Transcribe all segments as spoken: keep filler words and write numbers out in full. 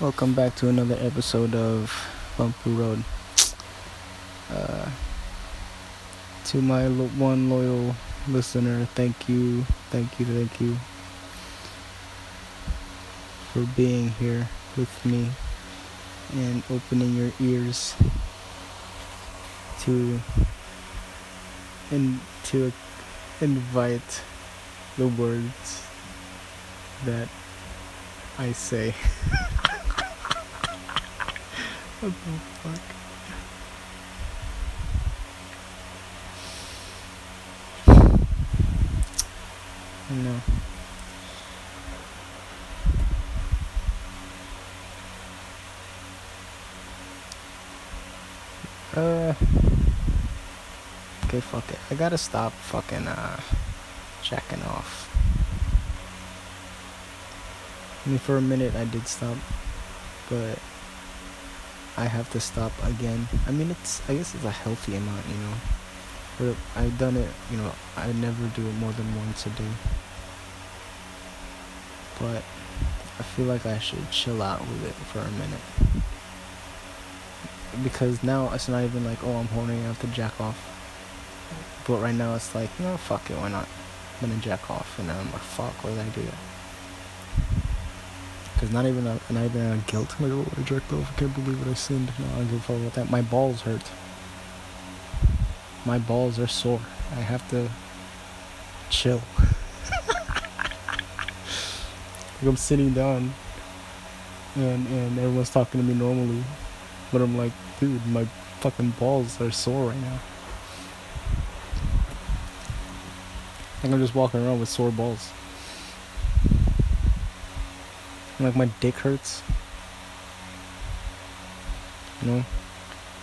Welcome back to another episode of Bumpy Road. Uh, to my lo- one loyal listener, thank you, thank you, thank you for being here with me and opening your ears to and to invite the words that I say. What the fuck? I know. Uh. Okay, fuck it. I gotta stop fucking uh jacking off. I mean, for a minute I did stop, but I have to stop again. I mean, it's, I guess it's a healthy amount, you know, but I've done it, you know, I never do it more than once a day, but I feel like I should chill out with it for a minute, because now it's not even like, oh, I'm horny, I have to jack off, but right now it's like, no, fuck it, why not, I'm gonna jack off, and I'm like, fuck, why did I do that? Because not even a, not even a guilt. I'm like, oh, I jerked off. I can't believe what I sinned. No, I don't give a fuck about that. My balls hurt. My balls are sore. I have to chill. Like, I'm sitting down, and and everyone's talking to me normally, but I'm like, dude, my fucking balls are sore right now. I think I'm just walking around with sore balls. Like, my dick hurts, you know,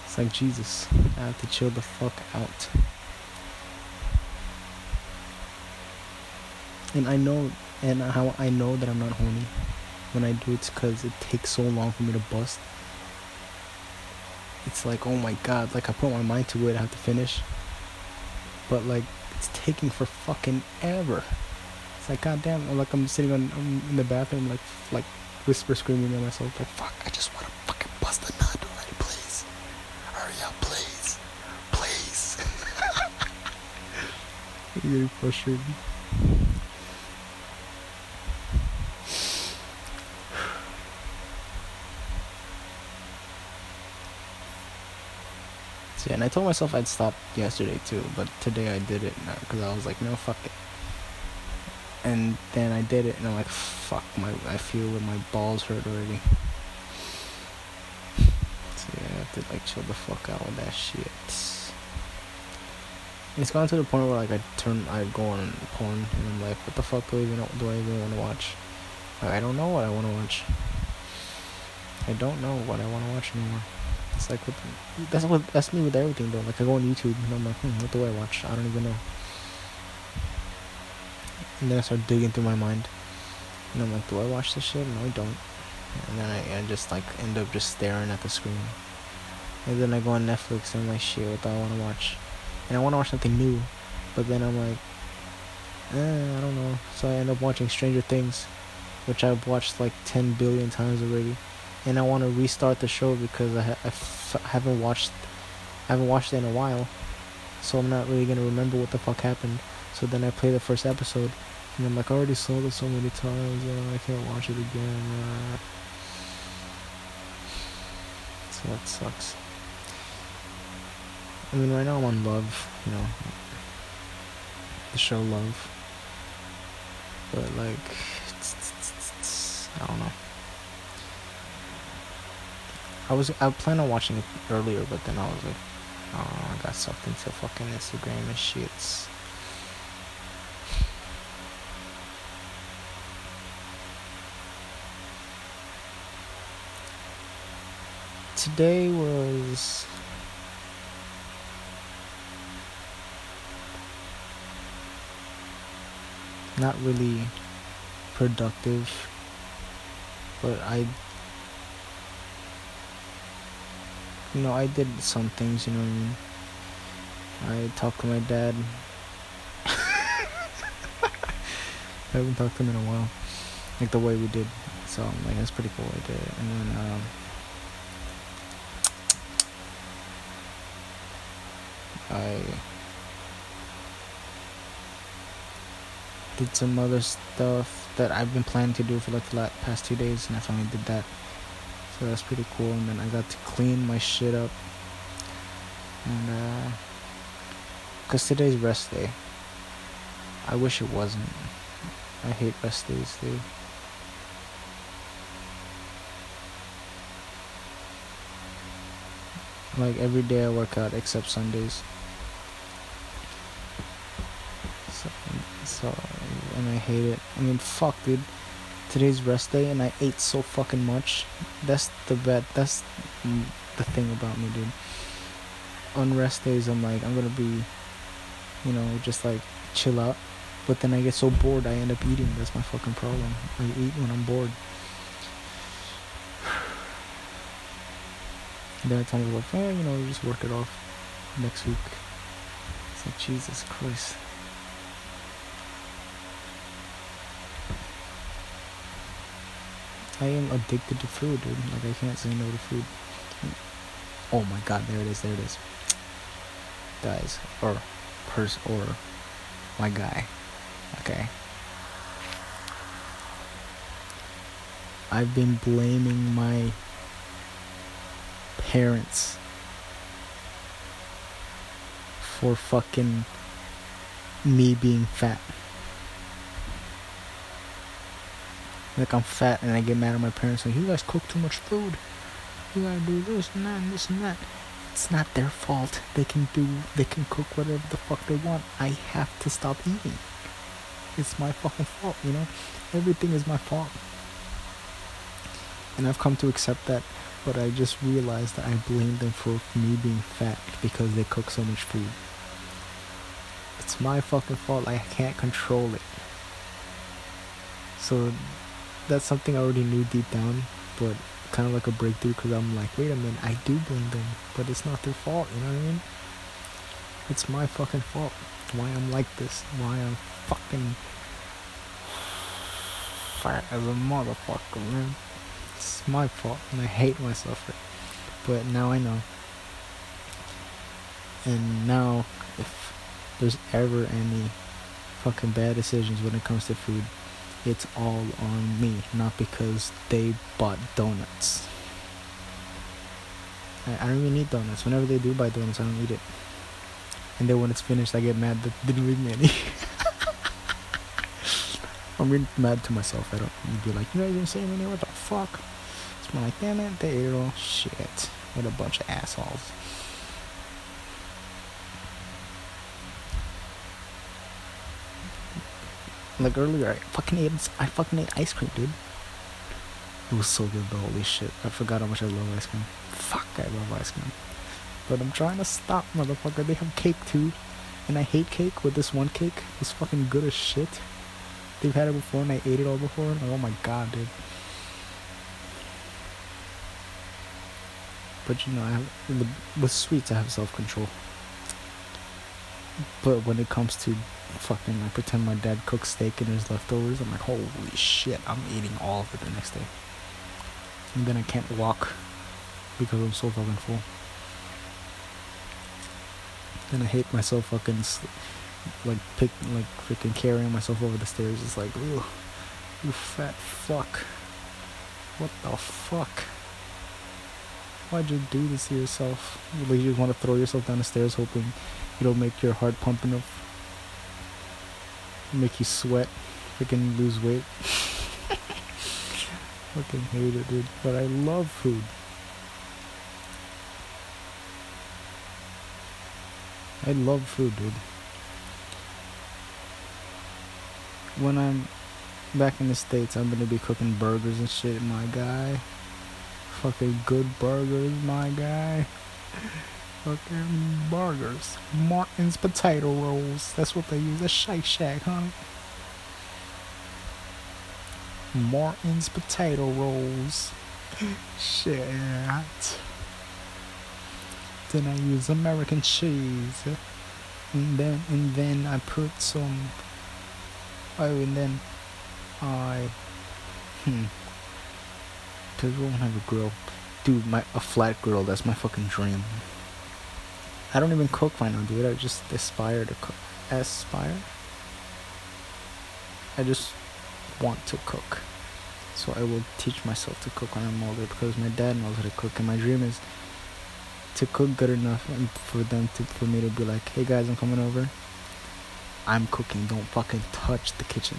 it's like, Jesus, I have to chill the fuck out, and I know, and how I know that I'm not horny when I do, it's because it takes so long for me to bust. It's like, oh my god, like, I put my mind to it, I have to finish, but like, it's taking for fucking ever. It's like, goddamn, I'm like, I'm sitting on, I'm in the bathroom, like, like, whisper screaming at myself, like, fuck, I just want to fucking bust a nut already, please. Hurry up, please. Please. I'm getting frustrated. So, yeah, and I told myself I'd stop yesterday, too, but today I did it, because I was like, no, fuck it. And then I did it, and I'm like, fuck, my, I feel that my balls hurt already. So yeah, I have to, like, chill the fuck out with that shit. And it's gone to the point where, like, I turn, I go on porn, and I'm like, what the fuck do I even, do I even want to watch? Like, I don't know what I want to watch. I don't know what I want to watch anymore. It's like, what the, that's what, that's me with everything, though. Like, I go on YouTube, and I'm like, hmm, what do I watch? I don't even know. And then I start digging through my mind. And I'm like, do I watch this shit? No, I don't. And then I, I just, like, end up just staring at the screen. And then I go on Netflix and I'm like, shit, what do I want to watch? And I want to watch something new. But then I'm like, eh, I don't know. So I end up watching Stranger Things, which I've watched, like, ten billion times already. And I want to restart the show because I, ha- I, f- I haven't watched I haven't watched it in a while. So I'm not really going to remember what the fuck happened. So then I play the first episode. And I'm like, I already saw this so many times, uh, I can't watch it again. Uh. So that sucks. I mean, right now I'm on Love, you know, the show Love. But like, it's, it's, it's, it's, I don't know. I was, I planned on watching it earlier, but then I was like, oh, I got sucked into fucking Instagram and shit. Today was not really productive, but I, you know, I did some things, you know what I mean? I talked to my dad. I haven't talked to him in a while, like the way we did. So I'm like, that's pretty cool right there. And then um, I did some other stuff that I've been planning to do for like the past two days, and I finally did that. So that's pretty cool. And then I got to clean my shit up, and uh, cause today's rest day. I wish it wasn't. I hate rest days, dude. Like every day I work out except Sundays. So, so and I hate it. I mean, fuck, dude. Today's rest day, and I ate so fucking much. That's the bad. That's the thing about me, dude. On rest days, I'm like, I'm gonna be, you know, just like chill out. But then I get so bored, I end up eating. That's my fucking problem. I eat when I'm bored. There are times like, eh, you know, you just work it off next week. It's like, Jesus Christ. I am addicted to food, dude. Like, I can't say no to food. Oh my God, there it is, there it is. Guys, or purse, or my guy. Okay. I've been blaming my parents for fucking me being fat. Like, I'm fat and I get mad at my parents, like, you guys cook too much food, you gotta do this and that and this and that. It's not their fault. They can do, they can cook whatever the fuck they want. I have to stop eating. It's my fucking fault, you know. Everything is my fault, and I've come to accept that. But I just realized that I blamed them for me being fat because they cook so much food. It's my fucking fault. I can't control it. So that's something I already knew deep down, but kind of like a breakthrough, because I'm like, wait a minute, I do blame them, but it's not their fault, you know what I mean? It's my fucking fault. Why I'm like this. Why I'm fucking fat as a motherfucker, man. It's my fault, and I hate myself for it. But now I know. And now, if there's ever any fucking bad decisions when it comes to food, it's all on me, not because they bought donuts. I, I don't even eat donuts. Whenever they do buy donuts, I don't eat it. And then when it's finished, I get mad that they didn't leave me any. I'm really mad to myself. I don't be like, you know, you didn't say anything. What the fuck? It's more like, damn it, they ate it all. Shit. What a bunch of assholes. Like earlier, I fucking ate, I fucking ate ice cream, dude. It was so good, though. Holy shit. I forgot how much I love ice cream. Fuck, I love ice cream. But I'm trying to stop, motherfucker. They have cake, too. And I hate cake, but this one cake is fucking good as shit. They've had it before, and I ate it all before. Like, oh my God, dude. But you know, I have, the, with sweets, I have self-control. But when it comes to fucking, I pretend my dad cooks steak and there's leftovers. I'm like, holy shit, I'm eating all of it the next day. And then I can't walk because I'm so fucking full. Then I hate myself fucking... Sl- Like pick, like freaking carrying myself over the stairs. It's like, ooh, you fat fuck. What the fuck? Why'd you do this to yourself? Like, you just want to throw yourself down the stairs, hoping it'll make your heart pump enough, make you sweat, freaking lose weight. Fucking hate it, dude. But I love food. I love food, dude. When I'm back in the States, I'm gonna be cooking burgers and shit, my guy. Fucking good burgers, my guy. Fucking burgers. Martin's potato rolls. That's what they use at Shake Shack, huh? Martin's potato rolls. Shit. Then I use American cheese. And then, and then I put some... Oh, and then I, hmm, because we won't have a grill. Dude, my a flat grill, that's my fucking dream. I don't even cook right now, dude. I just aspire to cook. Aspire? I just want to cook. So I will teach myself to cook when I'm older, because my dad knows how to cook, and my dream is to cook good enough and for them to for me to be like, hey guys, I'm coming over, I'm cooking, don't fucking touch the kitchen.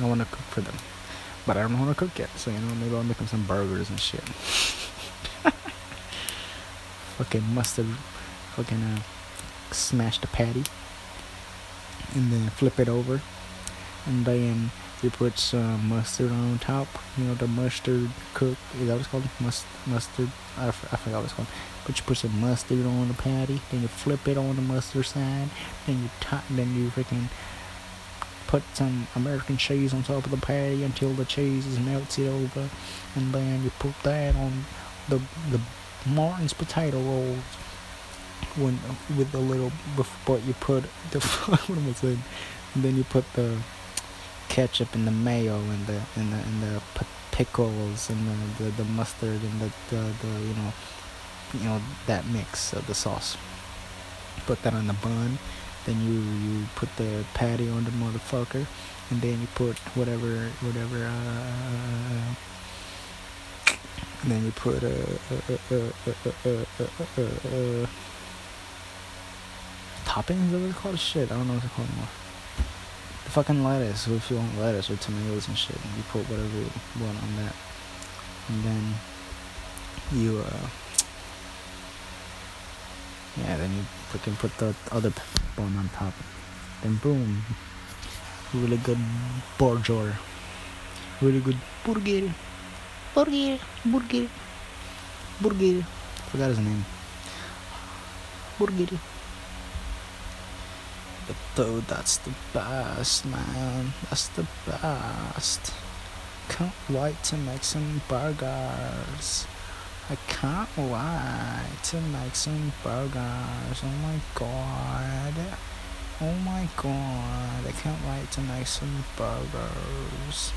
I want to cook for them, but I don't know how to cook yet, so you know, maybe I'll make them some burgers and shit. Fucking mustard, fucking uh, smash the patty and then flip it over, and then you put some mustard on top, you know, the mustard cook, is that what it's called? Must, mustard, I, f- I forgot what it's called, but you put some mustard on the patty, then you flip it on the mustard side, then you top, then you freaking put some American cheese on top of the patty until the cheese is melted over, and then you put that on the the Martin's potato rolls, when with a little, but you put the, what am I saying, and then you put the ketchup and the mayo and the and the and the p- pickles and the, the, the mustard and the, the the you know you know that mix of the sauce. Put that on the bun, then you, you put the patty on the motherfucker, and then you put whatever whatever. Uh, and then you put uh, uh, uh, uh, uh, uh, uh, uh, uh toppings. What is it called? Shit, I don't know what it's called anymore. Fucking lettuce, if you want lettuce or tomatoes and shit, and you put whatever you want on that, and then you uh yeah then you fucking put the other bone on top, then boom, really good burger really good burger burger burger burger forgot his name burger. But though, that's the best, man. That's the best. Can't wait to make some burgers. I can't wait to make some burgers. Oh my god. Oh my god. I can't wait to make some burgers.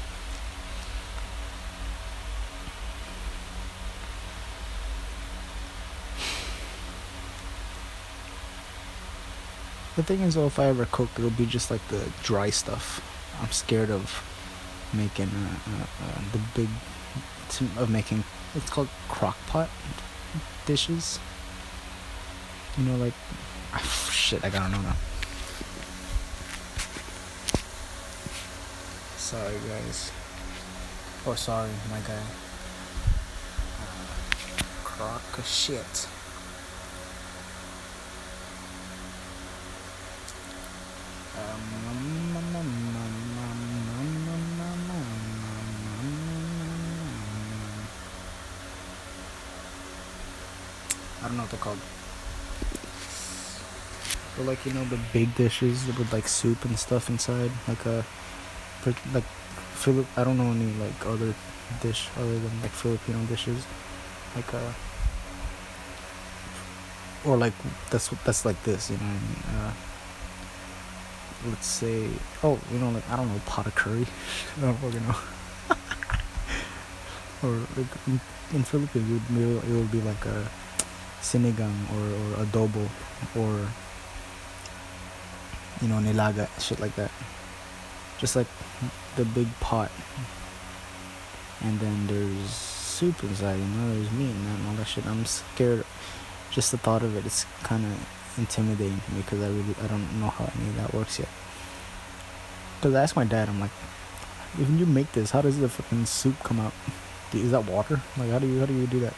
The thing is, though, if I ever cook, it'll be just like the dry stuff. I'm scared of making uh, uh, uh, the big, of making, it's called crock pot dishes. You know, like, oh, shit, I don't know now. Sorry, guys. Oh, sorry, my guy. Uh, crock of shit. I don't know what they're called, but like, you know, the big dishes with like soup and stuff inside, like a like Philip. I don't know any like other dish other than like Filipino dishes, like a or like that's that's like this, you know what I mean? Uh, let's say, oh, you know, like, I don't know, pot of curry. I don't fucking know. Or like, in, in Philippines, it would, it would be like a sinigang or, or adobo or, you know, nilaga, shit like that. Just like the big pot. And then there's soup inside, you know, there's meat and all that shit. I'm scared. Just the thought of it, it's kind of intimidating to me, because I really I don't know how any of that works yet. Because I asked my dad, I'm like, if you make this, how does the fucking soup come out? Is that water? Like, how do you how do you do that?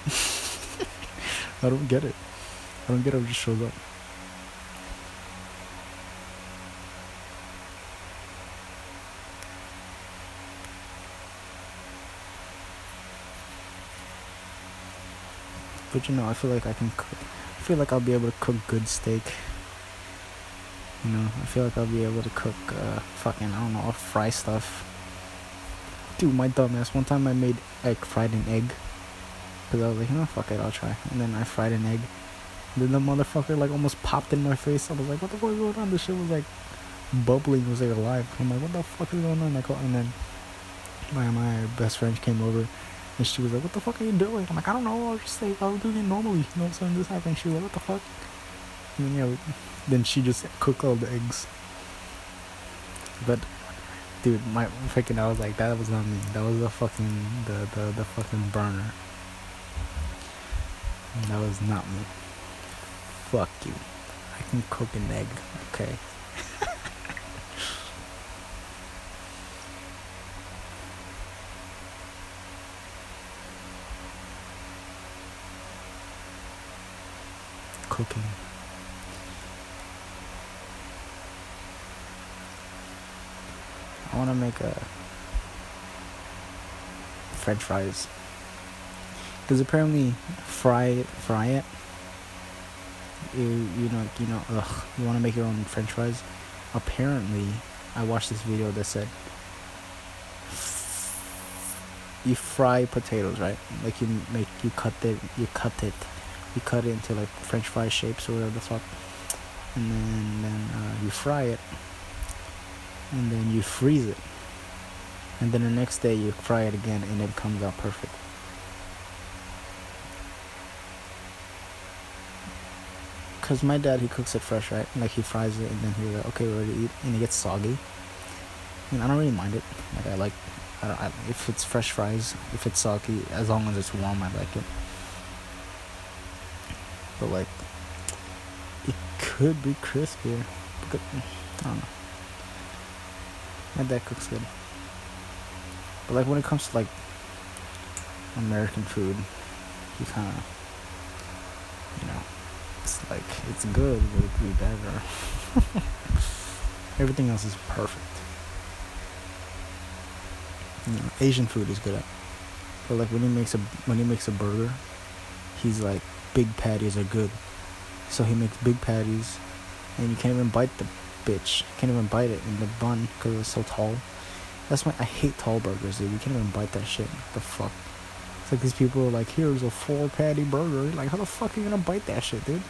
I don't get it. I don't get it. It just shows up. But you know, I feel like I can cook. I feel like I'll be able to cook good steak. You know, I feel like I'll be able to cook, uh, fucking, I don't know, I'll fry stuff. Dude, my dumbass, one time I made, I fried an egg. Because I was like, no, fuck it, I'll try. And then I fried an egg. Then the motherfucker, like, almost popped in my face. I was like, what the fuck is going on? This shit was, like, bubbling. It was, like, alive. I'm like, what the fuck is going on? And then my, my best friend came over, and she was like, what the fuck are you doing? I'm like, I don't know, I'll just like, I'll do it normally, you know, something this happened. She was like, what the fuck? And then, you know, then she just cooked all the eggs. But, dude, my freaking, I was like, that was not me, that was the fucking, the, the, the fucking burner. That was not me. Fuck you. I can cook an egg, okay? Cooking. I want to make a French fries. Because apparently, fry fry it. You you know you know ugh, you want to make your own French fries. Apparently, I watched this video that said you fry potatoes, right? Like you make you cut it you cut it you cut it into like French fry shapes or whatever the fuck, and then then uh, you fry it, and then you freeze it, and then the next day you fry it again, and it comes out perfect. Because my dad, he cooks it fresh, right? Like, he fries it, and then he's like, okay, we're ready to eat. And it gets soggy. And I don't really mind it. Like, I like... I don't, I, if it's fresh fries, if it's soggy, as long as it's warm, I like it. But, like... it could be crispier. Because, I don't know. My dad cooks good. But, like, when it comes to, like... American food, he kind of... you know... it's like, it's good, but it could be better. Everything else is perfect. You know, Asian food is good at. But like when he makes a when he makes a burger, he's like, big patties are good. So he makes big patties, and you can't even bite the bitch. You can't even bite it in the bun because it's so tall. That's why I hate tall burgers, dude. You can't even bite that shit. What the fuck? It's like these people are like, here's a four patty burger. Like, how the fuck are you gonna bite that shit, dude?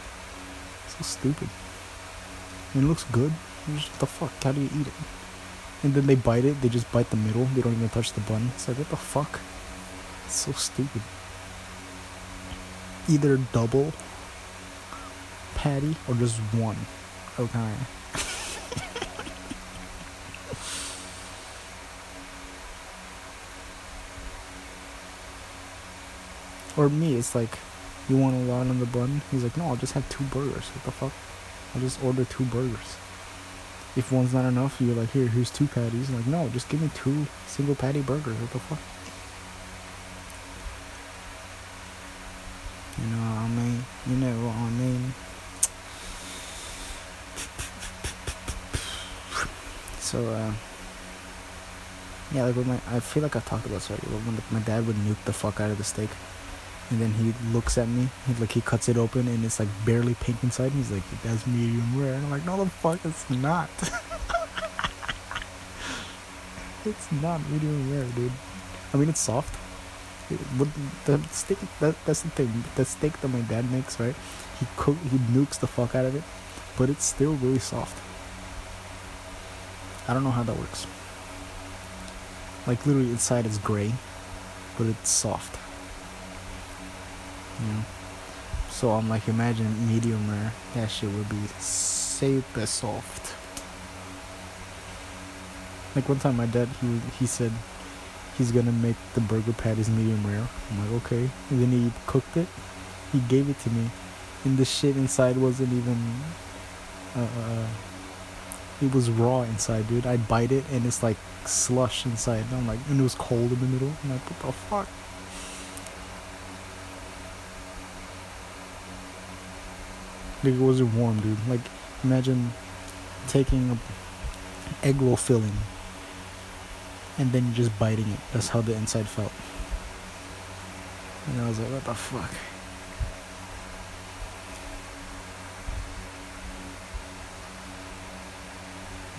So stupid. I mean, it looks good. Just, what the fuck? How do you eat it? And then they bite it. They just bite the middle. They don't even touch the bun. It's like, what the fuck? It's so stupid. Either double patty or just one. Okay. Or me, it's like, you want a lot on the bun? He's like, no, I'll just have two burgers. What the fuck? I'll just order two burgers. If one's not enough, you're like, here, here's two patties. I'm like, no, just give me two single patty burgers. What the fuck? You know what I mean? You know what I mean? So, uh... yeah, like with my, I feel like I've talked about this already. When my dad would nuke the fuck out of the steak, and then he looks at me, he, like he cuts it open, and it's like barely pink inside. And he's like, "That's medium rare." And I'm like, "No, the fuck, it's not. It's not medium rare, dude. I mean, it's soft. It, but the steak, that, that's the thing. The steak that my dad makes, right? He cook, he nukes the fuck out of it, but it's still really soft. I don't know how that works." Like, literally, inside is gray, but it's soft. You know? So I'm like, imagine medium rare. That shit would be super soft. Like, one time my dad, he he said he's gonna make the burger patties medium rare. I'm like, okay. And then he cooked it. He gave it to me. And the shit inside wasn't even... Uh, uh, it was raw inside, dude. I bite it, and it's like slush inside. And I'm like, and it was cold in the middle. I'm like, what the fuck? Like, it wasn't warm, dude. Like, imagine taking a egg roll filling and then just biting it. That's how the inside felt. And I was like, what the fuck?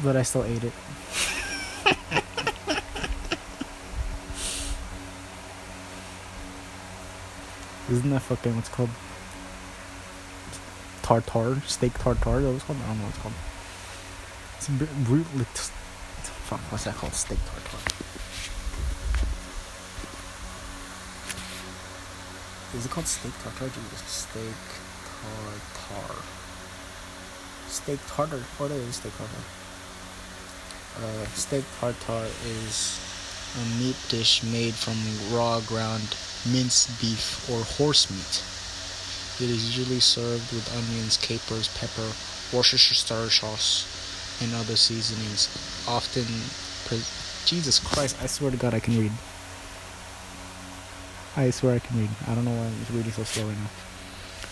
But I still ate it. Isn't that fucking what's called? Tartare? Steak tartare? That was called? I don't know what it's called. It's a bit... Fuck, what's that called? Steak tartare. Is it called steak tartare? Steak tartare. Steak tartare. What is steak tartare? Uh, steak tartare is a meat dish made from raw ground minced beef or horse meat. It is usually served with onions, capers, pepper, Worcestershire sauce, and other seasonings. Often, pre- Jesus Christ! I swear to God, I can read. I swear I can read. I don't know why I'm reading so slow right now.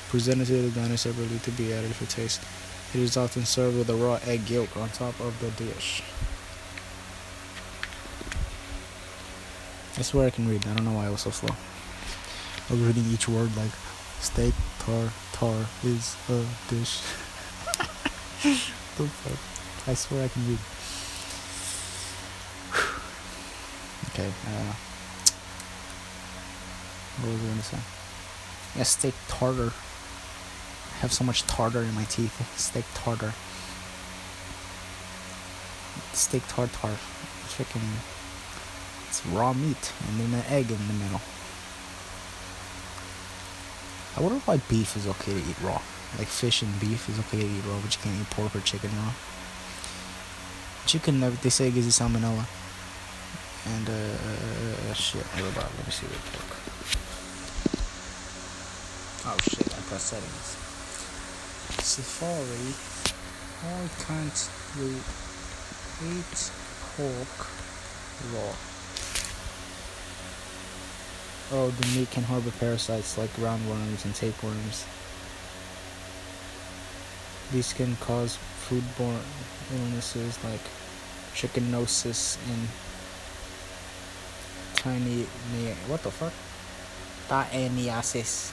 Presented to the diner separately to be added for taste. It is often served with a raw egg yolk on top of the dish. I swear I can read. I don't know why I was so slow. I was reading each word like steak tartare is a dish. The fuck? I swear I can read. Okay, I don't know. What was I going to say? Yeah, steak tartare. I have so much tartar in my teeth. Steak tartare. Steak tartare. Chicken. It's raw meat and then an egg in the middle. I wonder why beef is okay to eat raw. Like fish and beef is okay to eat raw, but you can't eat pork or chicken raw. Chicken, they say, gives you salmonella. And, uh, shit. Hold on, let me see the pork. Oh shit, I pressed settings. Safari, all country, eight pork raw. Oh, the meat can harbor parasites like roundworms and tapeworms. These can cause foodborne illnesses like trichinosis and tiny... What the fuck? Taeniasis.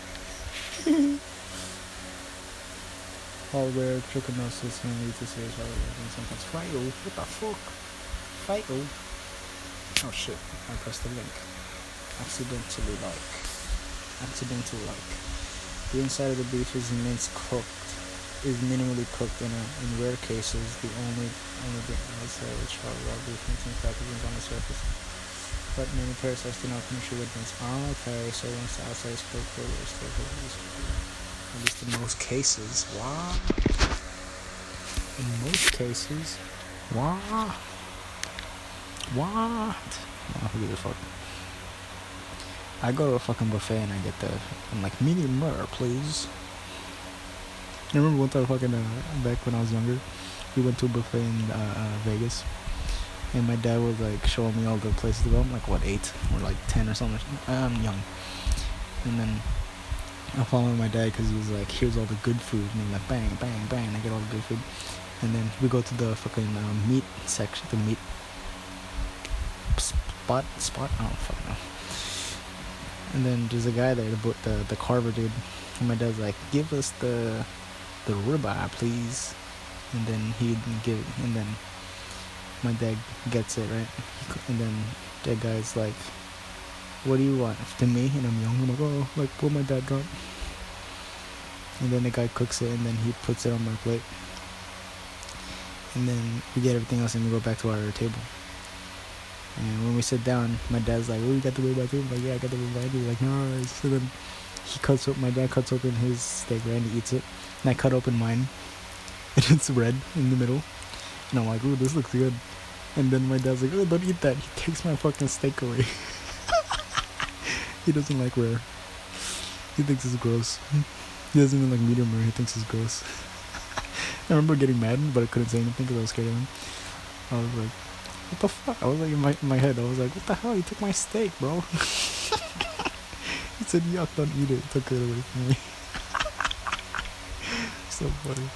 All rare trichinosis can lead to serious heart and sometimes fatal. What the fuck? Fatal? Oh shit, I pressed the link. Accidentally like. Accidental like. The inside of the beef is minced cooked. Is minimally cooked in a, in rare cases. The only only the outside which are raw beef and pathogens on the surface. But many parasites do not penetrate with this. Oh, okay, so once the outside is cooked, it is still cooked. At least in most cases. Wow. In most cases. Wow. What? Oh, who gives a fuck? I go to a fucking buffet and I get the... I'm like, medium rare, please. I remember one time fucking... Uh, back when I was younger, we went to a buffet in uh, uh, Vegas. And my dad was like showing me all the places to go. I'm like, what, eight or like ten or something? I'm young. And then I'm following my dad because he was like, here's all the good food. And I'm like, bang, bang, bang. And I get all the good food. And then we go to the fucking uh, meat section, the meat spot, spot. I don't fucking know. And then there's a guy there, the the, the carver dude. And my dad's like, give us the the ribeye, please. And then he'd give it. And then my dad gets it, right? And then that guy's like, what do you want? To me? And I'm young. I'm like, oh, like what my dad got. And then the guy cooks it, and then he puts it on my plate. And then we get everything else, and we go back to our table. And when we sit down, my dad's like, oh, you got the ribeye too? I'm like, yeah, I got the ribeye. He's like, no. So then he cuts open, my dad cuts open his steak, right? And he eats it. And I cut open mine. And it's red in the middle. And I'm like, ooh, this looks good. And then my dad's like, oh, don't eat that. He takes my fucking steak away. He doesn't like rare. He thinks it's gross. He doesn't even like medium rare. He thinks it's gross. I remember getting mad, but I couldn't say anything because I was scared of him. I was like, what the fuck? I was like, in my, in my head, I was like, what the hell? You took my steak, bro. He said, yuck, don't eat it. Took it away from me. So funny.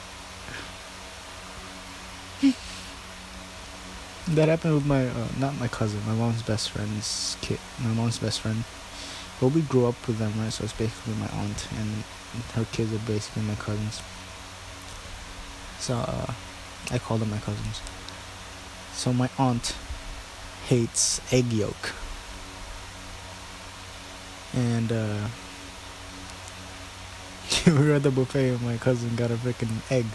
That happened with my, uh, not my cousin, my mom's best friend's kid, my mom's best friend. Well, we grew up with them, right? So it's basically my aunt, and her kids are basically my cousins. So, uh, I call them my cousins. So my aunt hates egg yolk. And, uh, we were at the buffet, and my cousin got a freaking egg.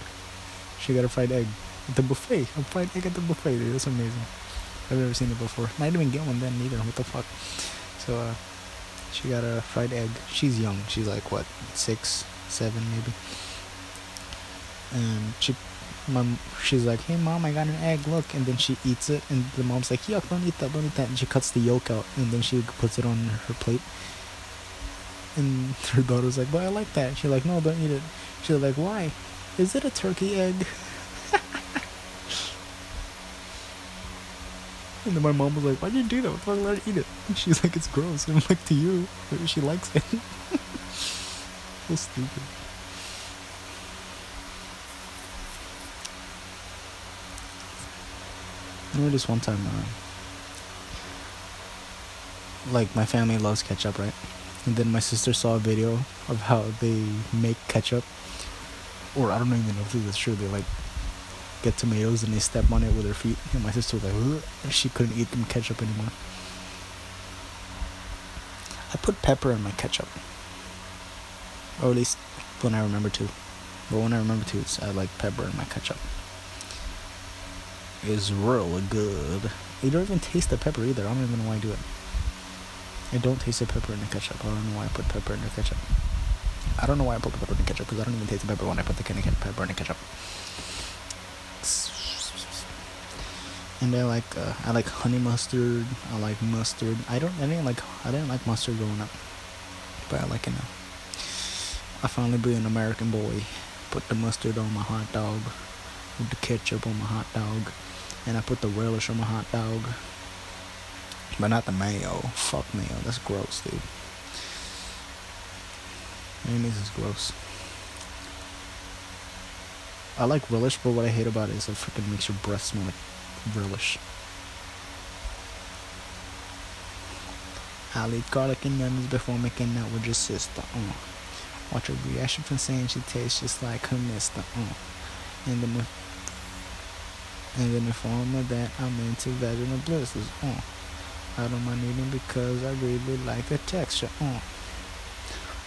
She got a fried egg. At the buffet. I'm fried egg at the buffet, dude. That's amazing. I've never seen it before. And I didn't even get one then either. What the fuck? So, uh, She got a fried egg. She's young. She's like, what, six, seven maybe. And she, mom, she's like, hey mom, I got an egg, look. And then she eats it, and the mom's like, yuck, don't eat that, don't eat that. And she cuts the yolk out, and then she puts it on her plate. And her daughter's like, but I like that. She's like, no, don't eat it. She's like, why? Is it a turkey egg? And then my mom was like, why did you do that? Why did I let her eat it? And she's like, it's gross. And I'm like, to you, she likes it. So stupid. I remember this one time, uh, like, my family loves ketchup, right? And then my sister saw a video of how they make ketchup. Or I don't even know if this is true. They, like, get tomatoes and they step on it with her feet. And my sister was like, ugh. And she couldn't eat them ketchup anymore. I put pepper in my ketchup. Or at least when I remember to. But when I remember to, it's, I like pepper in my ketchup. It's really good. You don't even taste the pepper either. I don't even know why I do it. I don't taste the pepper in the ketchup. I don't know why I put pepper in the ketchup. I don't know why I put the pepper in the ketchup, because I don't even taste the pepper when I put the pepper in the ketchup. And I like uh, I like honey mustard. I like mustard. I don't. I didn't like. I didn't like mustard growing up, but I like it now. I finally be an American boy. Put the mustard on my hot dog, with the ketchup on my hot dog, and I put the relish on my hot dog, but not the mayo. Fuck mayo. That's gross, dude. Mayonnaise is gross. I like relish, but what I hate about it is it freaking makes your breath smell like relish. I'll eat garlic and onions before making out with your sister. Uh. Watch her reaction from saying she tastes just like her mister. Uh. And then, if, and then if I'm with that, I'm into vaginal blisters. Uh. I don't mind eating because I really like the texture. Uh.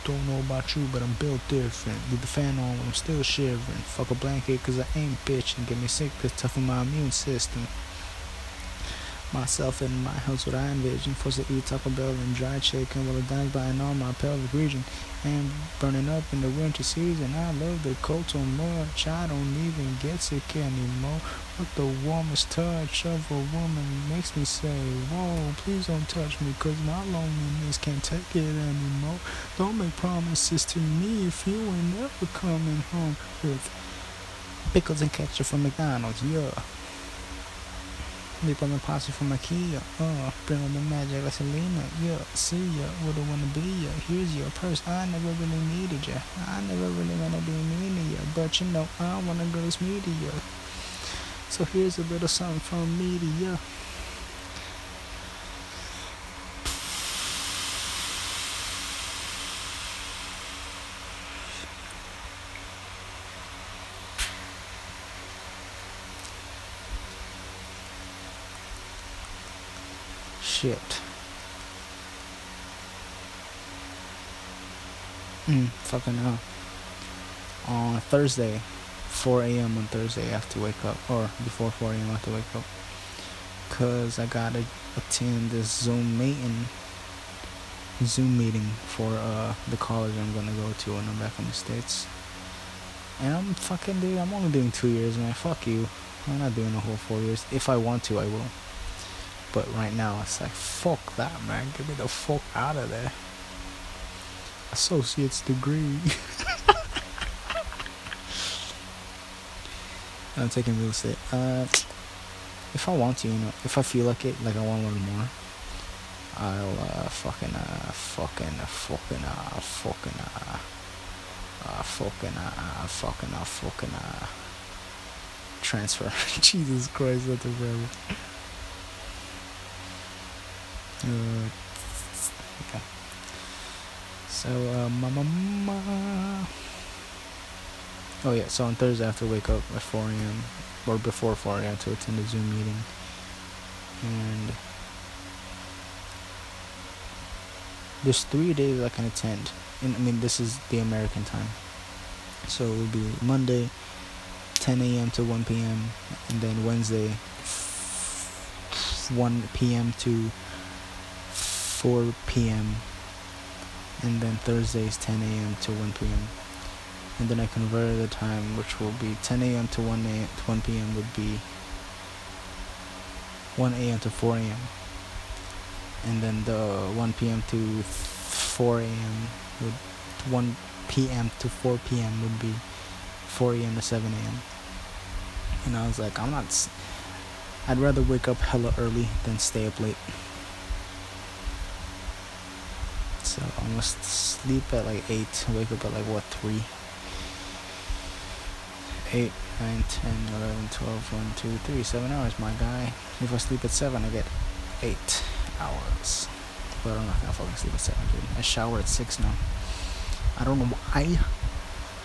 Don't know about you, but I'm built different. With the fan on, I'm still shivering. Fuck a blanket, cause I ain't bitching. Get me sick, cause toughen my immune system. Myself and my house, what I envision. Forced to eat Taco Bell and dry chicken while it dies by and all my pelvic region. And burning up in the winter season. I love the cold so much, I don't even get sick anymore. But the warmest touch of a woman makes me say, whoa, please don't touch me, cause my loneliness can't take it anymore. Don't make promises to me if you ain't never coming home with pickles and ketchup from McDonald's, yeah. Lip on the posse from Ikea, uh, bring on the magic like Selena, yeah, see ya, wouldn't wanna be ya, here's your purse, I never really needed ya, I never really wanna be mean to ya, but you know, I wanna go to me to ya, so here's a little something from me to ya. Shit. Mm, fucking hell. On Thursday, four a.m. on Thursday, I have to wake up. Or before four a.m. I have to wake up. Because I gotta attend this Zoom meeting. Zoom meeting for uh, the college I'm gonna go to when I'm back in the States. And I'm fucking, dude, I'm only doing two years, man. Fuck you. I'm not doing the whole four years. If I want to, I will. But right now, it's like, fuck that, man. Get me the fuck out of there. Associate's degree. I'm taking real estate. Uh, if I want to, you know, if I feel like it, like I want to learn more, I'll uh, fucking, uh, fucking, uh, fucking, uh, fucking, uh, uh, fucking, uh, fucking, uh, fucking, uh, transfer. Jesus Christ, that's a very... Uh, okay. So, uh, my mama. Oh, yeah, so on Thursday, I have to wake up at four a.m. or before four a.m. to attend a Zoom meeting. And there's three days I can attend. And I mean, this is the American time. So it would be Monday, ten a.m. to one p.m., and then Wednesday, one p.m. to four p.m. and then Thursdays ten a.m. to one p.m. and then I converted the time, which will be ten a.m. to one a.m. to one p.m. would be one a.m. to four a.m. and then the one p.m. to four a.m. would one p.m. to four p.m. would be four a.m. to seven a.m. And I was like, I'm not s- I'd rather wake up hella early than stay up late. So I'm gonna sleep at like eight, wake up at like what, three? eight, nine, ten, eleven, twelve, one, two, three, seven hours, my guy. If I sleep at seven, I get eight hours. But I'm not gonna fucking sleep at seven, dude. I shower at six now. I don't know why.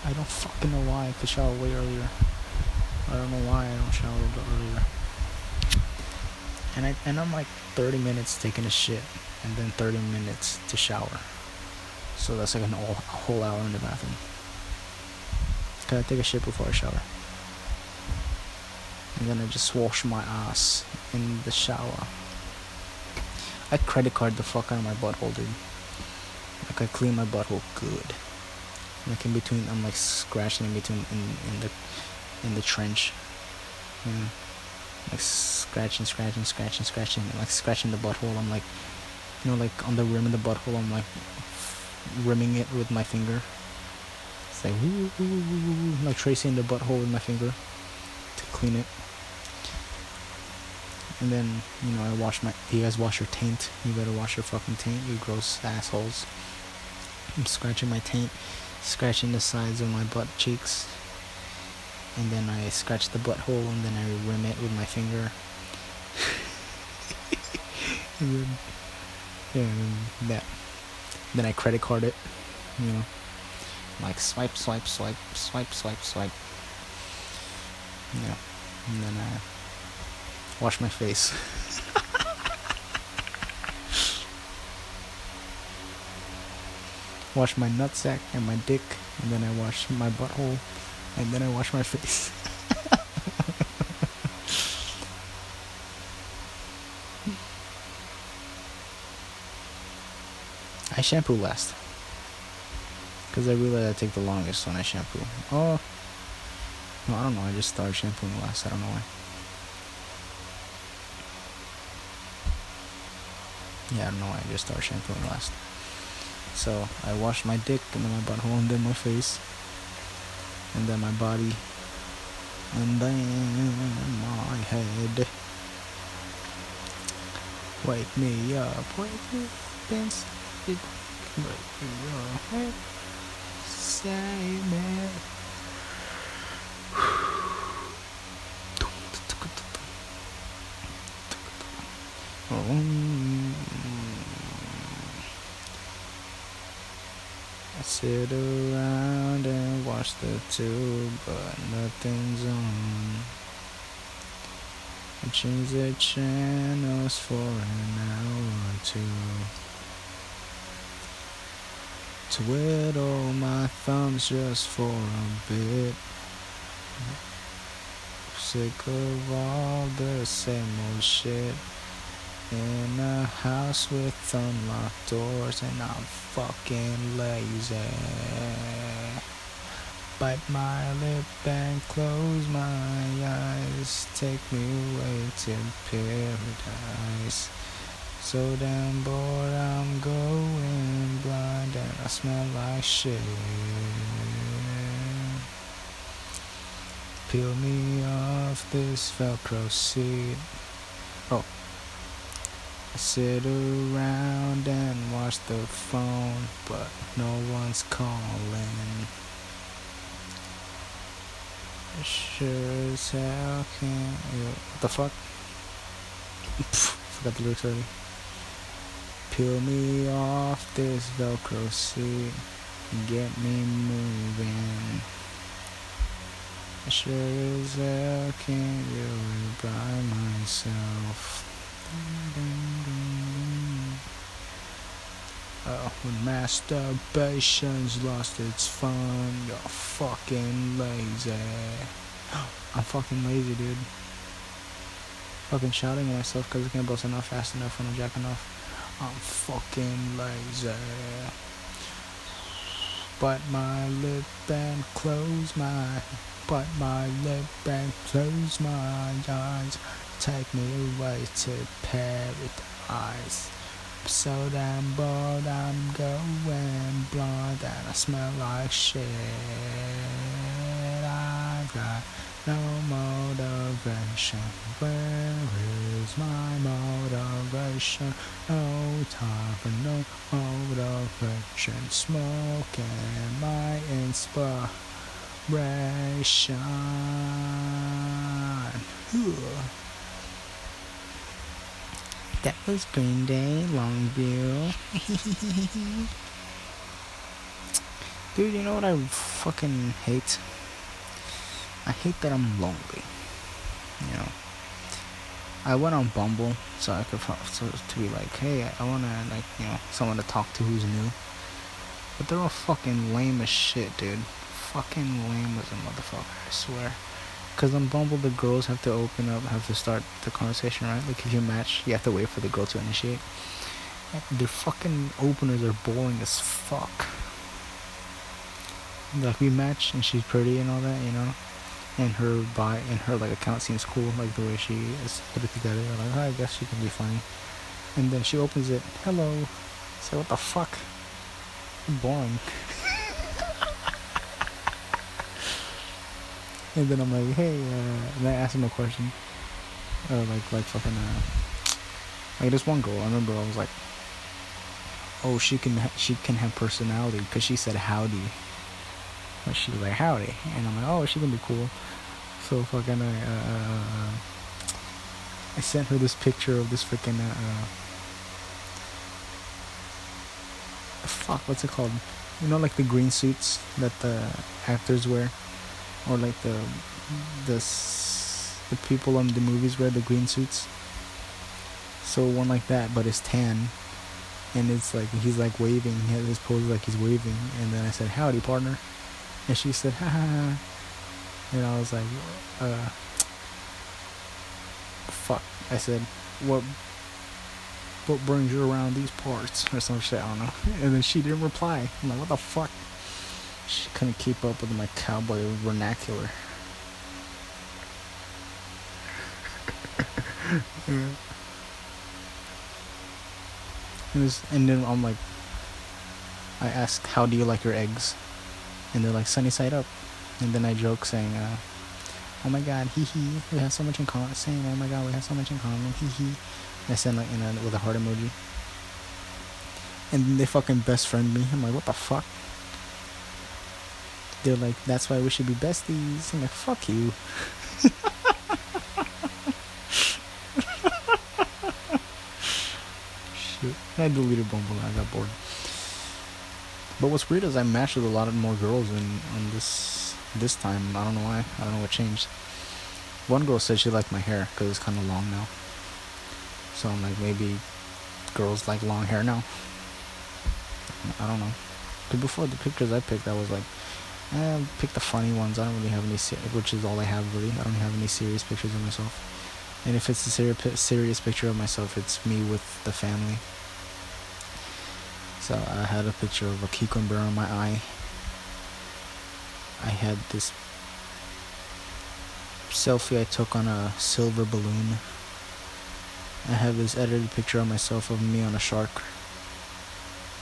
I don't fucking know why. I could shower way earlier. I don't know why I don't shower a little earlier. And, I, and I'm like thirty minutes taking a shit and then thirty minutes to shower. So that's like an all, a whole hour in the bathroom. Gotta take a shit before I shower. And then I just wash my ass in the shower. I credit card the fuck out of my butthole, dude. Like I clean my butthole good. Like in between, I'm like scratching in between in, in the in the trench. You know? Like scratching, scratching, scratching, scratching, and like scratching the butthole. I'm like, you know, like on the rim of the butthole, I'm like rimming it with my finger. It's like, woo, woo, woo, woo, like tracing the butthole with my finger to clean it. And then, you know, I wash my, you guys wash your taint. You better wash your fucking taint, you gross assholes. I'm scratching my taint, scratching the sides of my butt cheeks. And then I scratch the butthole, and then I rim it with my finger. and then, and that. Then I credit card it, you know, like swipe, swipe, swipe, swipe, swipe, swipe. Yeah, and then I wash my face. Wash my nutsack and my dick, and then I wash my butthole. And then I wash my face. I shampoo last. Because I realized I take the longest when I shampoo. Oh. No, I don't know. I just started shampooing last. I don't know why. Yeah, I don't know why. I just started shampooing last. So I wash my dick and then my butthole and then my face. And then my body, and then my head. Wake me up, wake me up, dance, wake me up, save me. I sit around and watch the tube, but nothing's on. I change the channels for an hour or two. To twiddle my thumbs just for a bit. Sick of all the same old shit. In a house with unlocked doors, and I'm fucking lazy. Bite my lip and close my eyes. Take me away to paradise. So damn bored, I'm going blind, and I smell like shit. Peel me off this Velcro seat. Oh. I sit around and watch the phone, but no one's calling. I sure as hell can't. What the fuck? Forgot the lyrics already. Peel me off this Velcro seat and get me moving. I sure as hell can't do it by myself. Oh, when masturbation's lost its fun, you're fucking lazy. I'm fucking lazy, dude. Fucking shouting at myself because I can't bust enough fast enough when I'm jacking off. I'm fucking lazy. Bite my lip and close my, bite my lip and close my eyes. Take me away to paradise. So damn bored, I'm going blind, and I smell like shit. I've got no motivation. Where is my motivation? No time for no motivation. Smoking my inspiration. Ooh. That was Green Day, Longview. Dude, you know what I fucking hate? I hate that I'm lonely. You know, I went on Bumble so I could so, to be like, hey, I wanna like you know someone to talk to who's new. But they're all fucking lame as shit, dude. Fucking lame as a motherfucker, I swear. Because on Bumble, the girls have to open up, have to start the conversation, right? Like, if you match, you have to wait for the girl to initiate. The fucking openers are boring as fuck. Like, we match, and she's pretty and all that, you know? And her, bi- and her like, account seems cool, like, the way she is put it together. Like, oh, I guess she can be funny. And then she opens it. Hello. So what the fuck? Boring. And then I'm like, hey, uh, and I asked him a question, or like, like fucking, uh, like this one girl, I remember I was like, oh, she can, ha- she can have personality, because she said howdy, and she was like, howdy, and I'm like, oh, she can be cool, so fucking, I, uh, I sent her this picture of this freaking, uh, uh, fuck, what's it called, you know, like the green suits that the actors wear, or like the the the people on the movies wear the green suits. So one like that, but it's tan, and it's like he's like waving. He has his pose like he's waving, and then I said, "Howdy, partner," and she said, "Ha ha," and I was like, "Uh, fuck." I said, "What? What brings you around these parts?" or some shit. I don't know. And then she didn't reply. I'm like, "What the fuck?" She couldn't keep up with my cowboy vernacular. Yeah. And, this, and then I'm like, I asked, how do you like your eggs? And they're like, sunny side up. And then I joke saying, uh, oh my god, hee hee, we have so much in common. Saying, oh my god, we have so much in common, hee hee. And I said, like, in a, with a heart emoji. And then they fucking best friend me. I'm like, what the fuck? They're like, that's why we should be besties. I'm like, fuck you. Shit. I deleted Bumble. I got bored. But what's weird is I matched with a lot of more girls in, on this this time. I don't know why. I don't know what changed. One girl said she liked my hair because it's kind of long now. So I'm like, maybe girls like long hair now. I don't know. But before the pictures I picked, I was like, I picked the funny ones. I don't really have any, ser- which is all I have really. I don't have any serious pictures of myself. And if it's a ser- serious picture of myself, it's me with the family. So I had a picture of a cucumber on my eye. I had this selfie I took on a silver balloon. I have this edited picture of myself of me on a shark.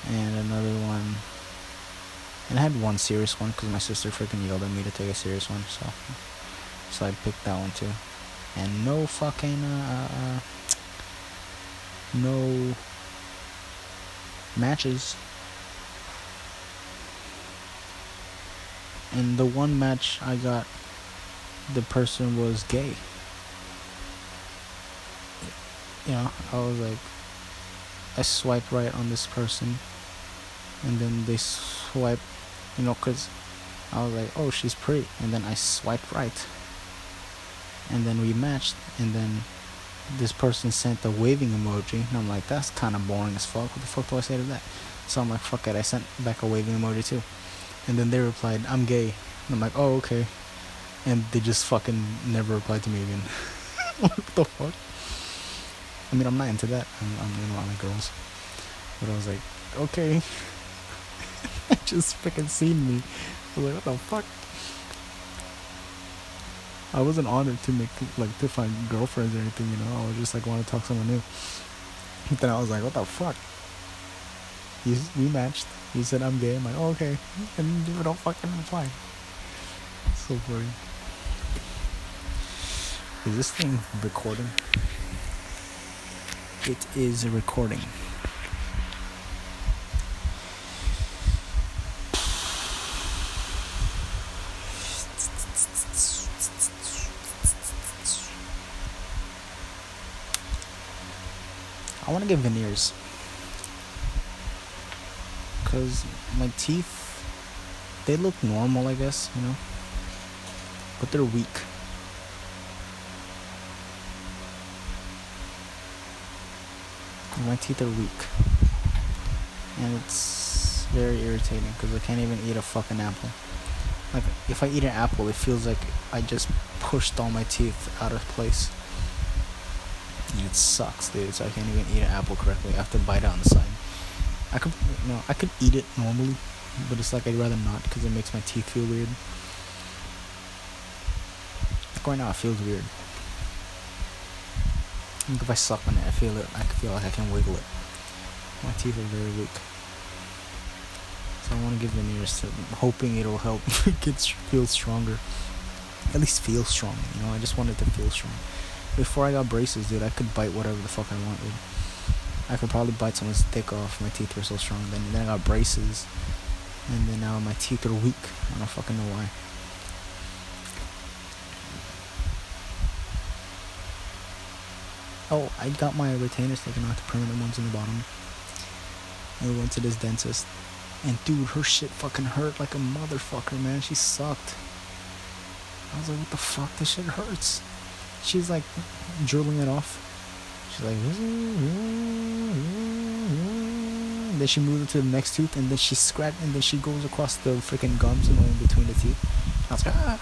And another one. And I had one serious one because my sister freaking yelled at me to take a serious one, so so I picked that one too. And no fucking uh, uh no matches. And the one match I got, the person was gay. You know, I was like, I swiped right on this person, and then they swiped. You know, because I was like, oh, she's pretty. And then I swiped right. And then we matched. And then this person sent the waving emoji. And I'm like, that's kind of boring as fuck. What the fuck do I say to that? So I'm like, fuck it. I sent back a waving emoji too. And then they replied, I'm gay. And I'm like, oh, okay. And they just fucking never replied to me again. What the fuck? I mean, I'm not into that. I'm, I'm you know, I like girls. But I was like, okay. just freaking seen me. I was like, what the fuck? I wasn't honored to make like to find girlfriends or anything, you know. I was just like want to talk to someone new. But then I was like, what the fuck? He, we matched. He said I'm gay. I'm like, oh, okay, and we don't fucking reply. So funny. Is this thing recording? It is recording. I want to get veneers. Because my teeth, they look normal, I guess, you know. But they're weak. My teeth are weak. And it's very irritating because I can't even eat a fucking apple. Like, if I eat an apple, it feels like I just pushed all my teeth out of place. And it sucks, dude, so I can't even eat an apple correctly. I have to bite it on the side. I could, no, I could eat it normally, but it's like I'd rather not because it makes my teeth feel weird. Like right now, it feels weird. Like if I suck on it, I feel it. I feel like I can wiggle it. My teeth are very weak, so I want to give veneers. To, hoping it'll help kids feel stronger. At least feel strong, you know. I just want it to feel strong. Before I got braces, dude, I could bite whatever the fuck I wanted. I could probably bite someone's dick off. My teeth were so strong. Then, then I got braces, and then now my teeth are weak. I don't fucking know why. Oh, I got my retainers taken out, the permanent ones in the bottom. I went to this dentist, and dude, her shit fucking hurt like a motherfucker, man. She sucked. I was like, what the fuck? This shit hurts. She's like drilling it off. She's like, and then she moves it to the next tooth, and then she scratched, and then she goes across the freaking gums and in between the teeth. I was like, ah.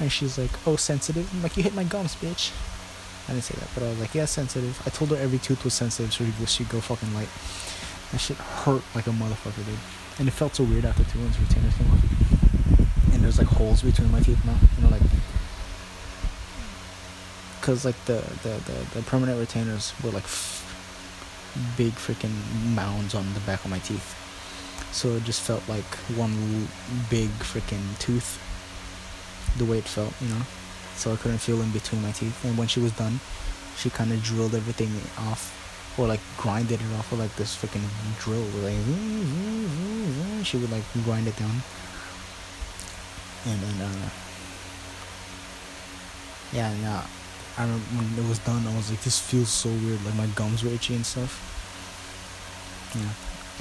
And she's like, oh, sensitive. I'm like, you hit my gums, bitch. I didn't say that, but I was like, yeah, sensitive. I told her every tooth was sensitive, so she'd go fucking light. That shit hurt like a motherfucker, dude. And it felt so weird after two months retainers came off, and there's like holes between my teeth now, you know, like. Because, like, the, the, the, the permanent retainers were, like, f- big freaking mounds on the back of my teeth. So it just felt like one big freaking tooth, the way it felt, you know? So I couldn't feel in between my teeth. And when she was done, she kind of drilled everything off. Or, like, grinded it off with, like, this freaking drill. Like, she would, like, grind it down. And then, uh... yeah, and, uh... I remember when it was done, I was like, this feels so weird. Like, my gums were itchy and stuff. Yeah.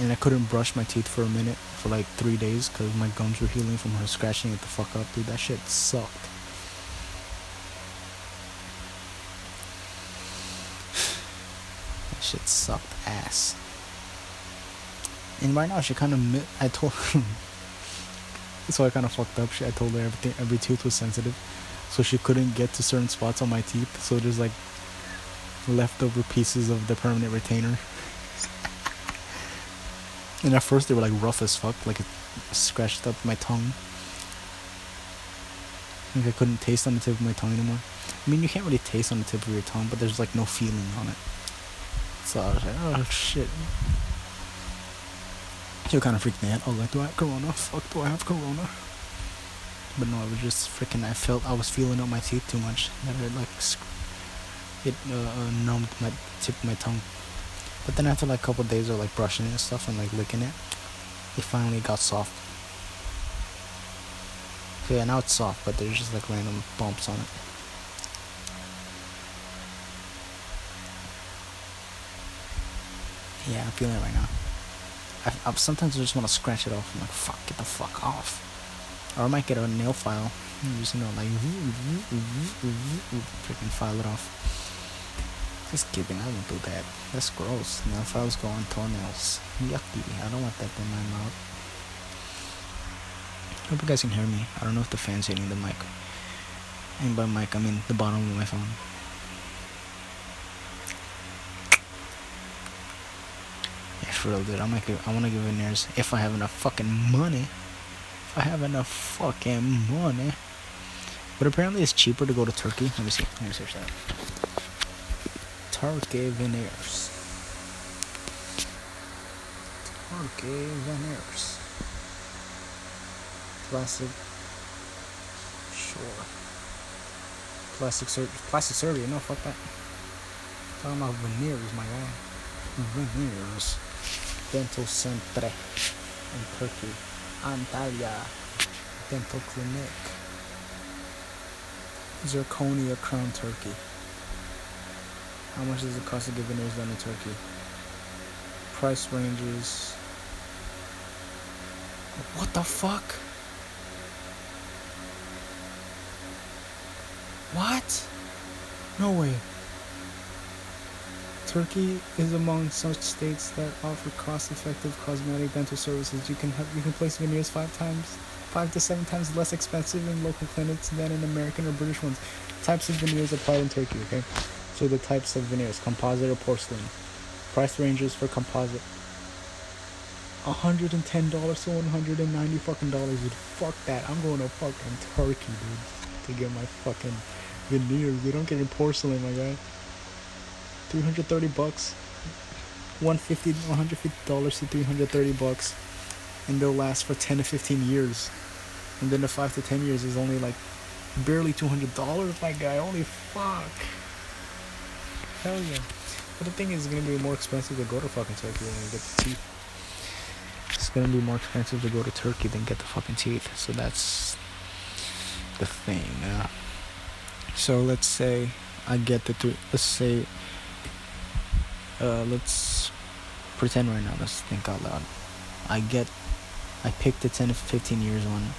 And I couldn't brush my teeth for a minute, for like three days, because my gums were healing from her scratching it the fuck up. Dude, that shit sucked. That shit sucked ass. And right now, she kind of... Mi- I told her... So I kind of fucked up. She, I told her everything. Every tooth was sensitive. So she couldn't get to certain spots on my teeth. So there's like leftover pieces of the permanent retainer. And at first they were like rough as fuck. Like it scratched up my tongue. Like I couldn't taste on the tip of my tongue anymore. I mean, you can't really taste on the tip of your tongue, but there's like no feeling on it. So I was like, oh shit. She kind of freaked me out. I was like, do I have corona? Fuck, do I have corona? But no, it was just freaking, I felt, I was feeling up my teeth too much. And it like, it uh, numbed my tip of my tongue. But then after like a couple of days of like brushing it and stuff and like licking it, it finally got soft. So yeah, now it's soft, but there's just like random bumps on it. Yeah, I'm feeling it right now. I, I sometimes I just want to scratch it off. I'm like, fuck, get the fuck off. Or I might get a nail file and just, you know, like, freaking file it off. Just kidding, I won't do that. That's gross. Nail files go on toenails. Yucky. I don't want that in my mouth. I hope you guys can hear me. I don't know if the fan's hitting the mic. And by mic, I mean the bottom of my phone. For real, dude, I'm like, I want to give an ears if I have enough fucking money. If I have enough fucking money. But apparently it's cheaper to go to Turkey. Let me see. Let me search that. Turkey veneers. Turkey veneers. Plastic. Sure. Plastic surgery. Plastic surgery. No, fuck that. I'm talking about veneers, my guy. Veneers. Dental Center in Turkey. Antalya Dental Clinic. Zirconia Crown Turkey. How much does it cost to get veneers done in Turkey? Price ranges. What the fuck? What? No way. Turkey is among such states that offer cost-effective cosmetic dental services. You can have, you can place veneers five times, five to seven times less expensive in local clinics than in American or British ones. Types of veneers apply in Turkey. Okay, so the types of veneers: composite or porcelain. Price ranges for composite: a hundred and ten dollars to one hundred and ninety fucking dollars. Dude, fuck that. I'm going to fucking Turkey, dude, to get my fucking veneers. They don't get any porcelain, my guy. three hundred thirty bucks, one hundred fifty dollars to three hundred thirty bucks, and they'll last for ten to fifteen years, and then the five to ten years is only like barely two hundred dollars, my guy. Holy fuck, hell yeah. But the thing is, it's gonna be more expensive to go to fucking Turkey than get the teeth. It's gonna be more expensive to go to Turkey than get the fucking teeth, so that's the thing. Uh, so let's say I get the three, let's say Uh, let's pretend right now, let's think out loud. I get, I pick the ten to fifteen years one,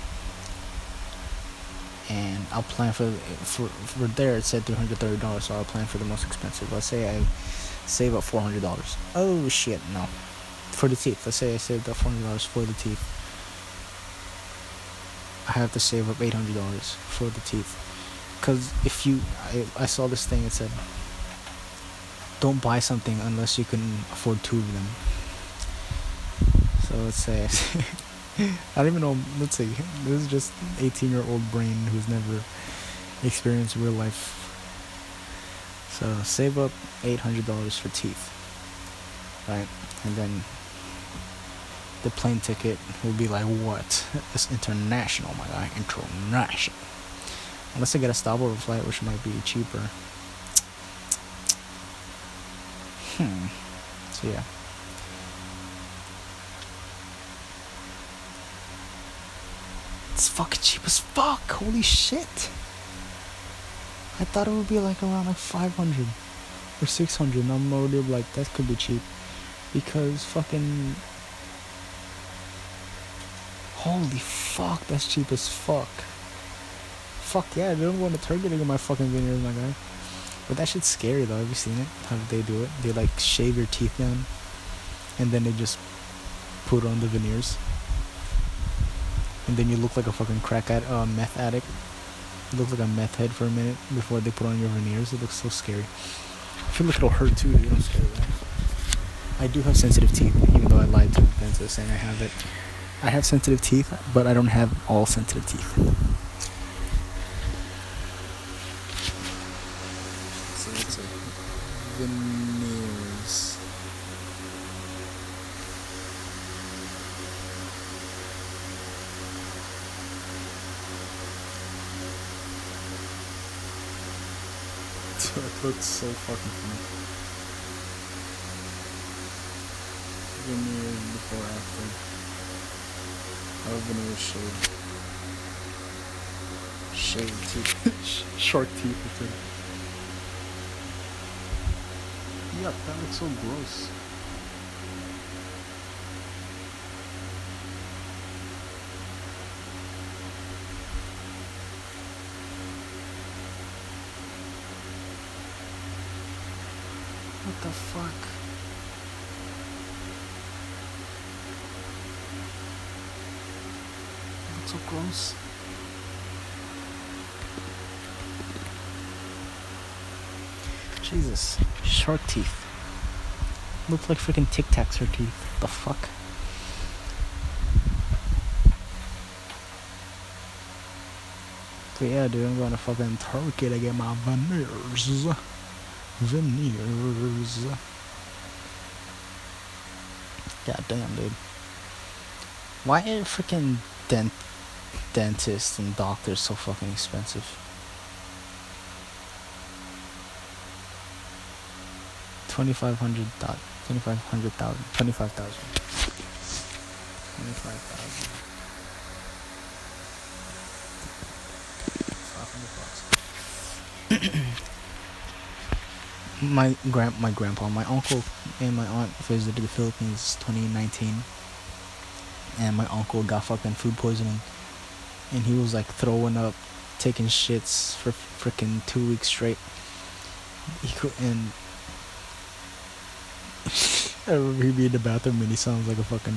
and I'll plan for, for, for there it said three hundred thirty dollars, so I'll plan for the most expensive. Let's say I save up four hundred dollars. Oh shit, no. For the teeth, let's say I saved up four hundred dollars for the teeth. I have to save up eight hundred dollars for the teeth. Because if you, I, I saw this thing, it said, don't buy something unless you can afford two of them. So let's say, I don't even know, let's see, this is just eighteen year old brain who's never experienced real life. So save up eight hundred dollars for teeth, right? And then the plane ticket will be like, what? It's international, my guy, international. Unless I get a stopover flight, which might be cheaper. Hmm. So yeah. It's fucking cheap as fuck. Holy shit. I thought it would be like around like five hundred or six hundred. And I'm already like, that could be cheap. Because fucking, holy fuck, that's cheap as fuck. Fuck yeah, dude, I'm going to Turkey to get my fucking vineyard, my guy. But that shit's scary though. Have you seen it? How they do it? They like shave your teeth down, and then they just put on the veneers, and then you look like a fucking crack addict, uh, meth addict. You look like a meth head for a minute before they put on your veneers. It looks so scary. I feel like it'll hurt too. You know, I'm scared of that. I do have sensitive teeth, even though I lied to the dentist saying I have it. I have sensitive teeth, but I don't have all sensitive teeth. Veneers. Dude, it looks so fucking funny. Veneers before, after. Oh, veneers shaved. Shaved teeth. Shark teeth, I think. Yuck, that looks so gross. What the fuck? That's so gross. Jesus, shark teeth. Looks like freaking Tic Tacs, her teeth. The fuck? So yeah, dude, I'm going to fucking Turkey to get my veneers. Veneers. God damn, dude. Why are freaking dent- dentists and doctors so fucking expensive? twenty-five hundred twenty-five hundred thousand twenty-five thousand twenty-five thousand five hundred bucks. my grand my grandpa, my uncle and my aunt visited the Philippines twenty nineteen, and my uncle got fucking food poisoning, and he was like throwing up, taking shits for freaking two weeks straight. He could, and I remember he'd be in the bathroom and he sounds like a fucking,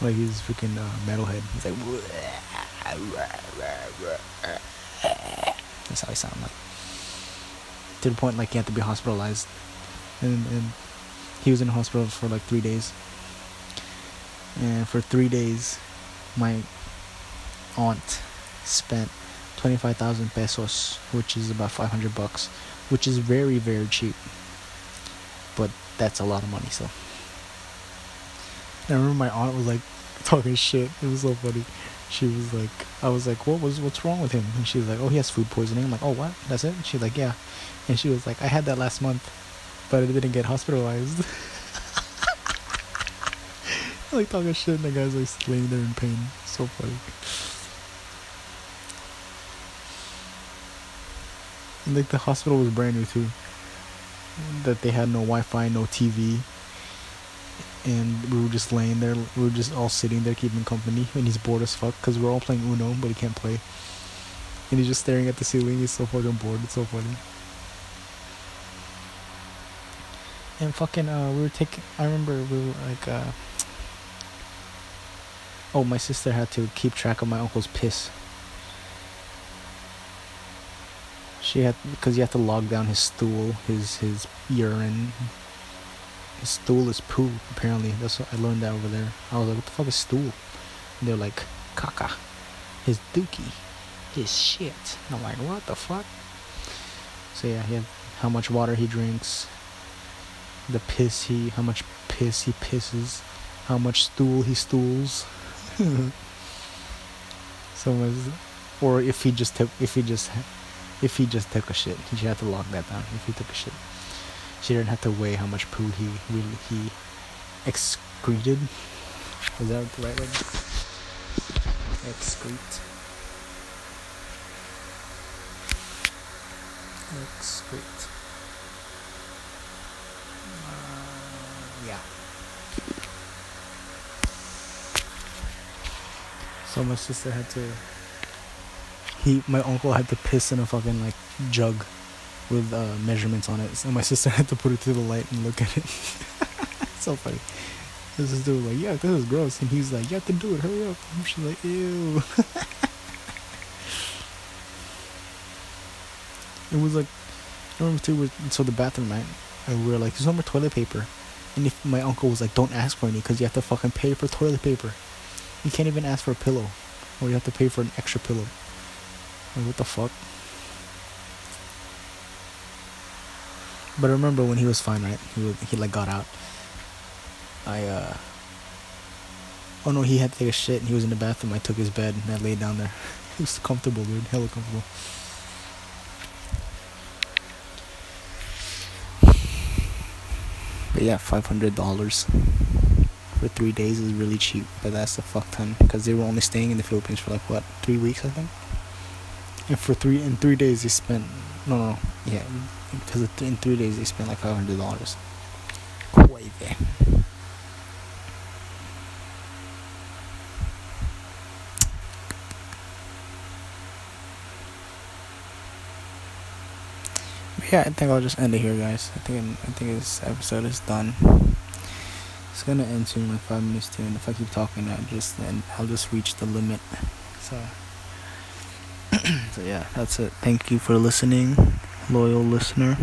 like he's freaking uh, metalhead. He's like, that's how he sounded like. To the point like he had to be hospitalized, and and he was in the hospital for like three days. And for three days, my aunt spent twenty-five thousand pesos, which is about five hundred bucks, which is very very cheap. But that's a lot of money, so. And I remember my aunt was like talking shit. It was so funny. She was like, I was like, what was what's wrong with him? And she's like, oh, he has food poisoning. I'm like, oh, what? That's it? And she's like, yeah. And she was like, I had that last month, but I didn't get hospitalized. Like talking shit, and the guy's like laying there in pain. So funny. And like the hospital was brand new too. That they had no Wi-Fi, no T V, and we were just laying there. We were just all sitting there keeping company, and he's bored as fuck because we're all playing Uno, but he can't play. And he's just staring at the ceiling. He's so fucking bored. It's so funny. And fucking, uh, we were taking. I remember we were like, uh, oh, my sister had to keep track of my uncle's piss. She had, because you have to log down his stool, his his urine. His stool is poo, apparently. That's what I learned that over there. I was like, what the fuck is stool? And they're like, caca. His dookie. His shit. And I'm like, what the fuck? So yeah, he had how much water he drinks, the piss he, how much piss he pisses, how much stool he stools. So was, or if he just took, if he just, if he just took a shit, she had to log that down. If he took a shit, she didn't have to weigh how much poo he really he excreted. Is that the right word? Excrete. Excrete. Uh, yeah. So my sister had to. He, my uncle had to piss in a fucking like jug with uh, measurements on it. So my sister had to put it through the light and look at it. So funny. This is dude was like, yeah, this is gross. And he's like, you have to do it, hurry up. And she's like, ew. It was like, I remember too, so the bathroom, right? And we were like, there's no more toilet paper. And if my uncle was like, don't ask for any, because you have to fucking pay for toilet paper. You can't even ask for a pillow, or you have to pay for an extra pillow. Like, what the fuck? But I remember when he was fine, right? He was, he like got out. I uh. Oh no, he had to take a shit, and he was in the bathroom. I took his bed and I laid down there. It was comfortable, dude. Hella comfortable. But yeah, five hundred dollars for three days is really cheap. But that's a fuck ton, because they were only staying in the Philippines for like what, three weeks, I think. And for three in three days they spent no no yeah because in three days they spent like five hundred dollars. Crazy. But yeah, I think I'll just end it here, guys. I think I'm, I think this episode is done. It's gonna end soon, like five minutes too, and if I keep talking, I just then I'll just reach the limit. So. So yeah, that's it. Thank you for listening, loyal listener.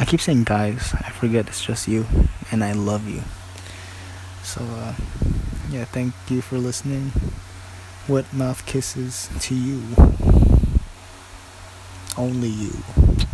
I keep saying guys, I forget it's just you, and I love you. So uh, yeah, thank you for listening. Wet mouth kisses to you. Only you.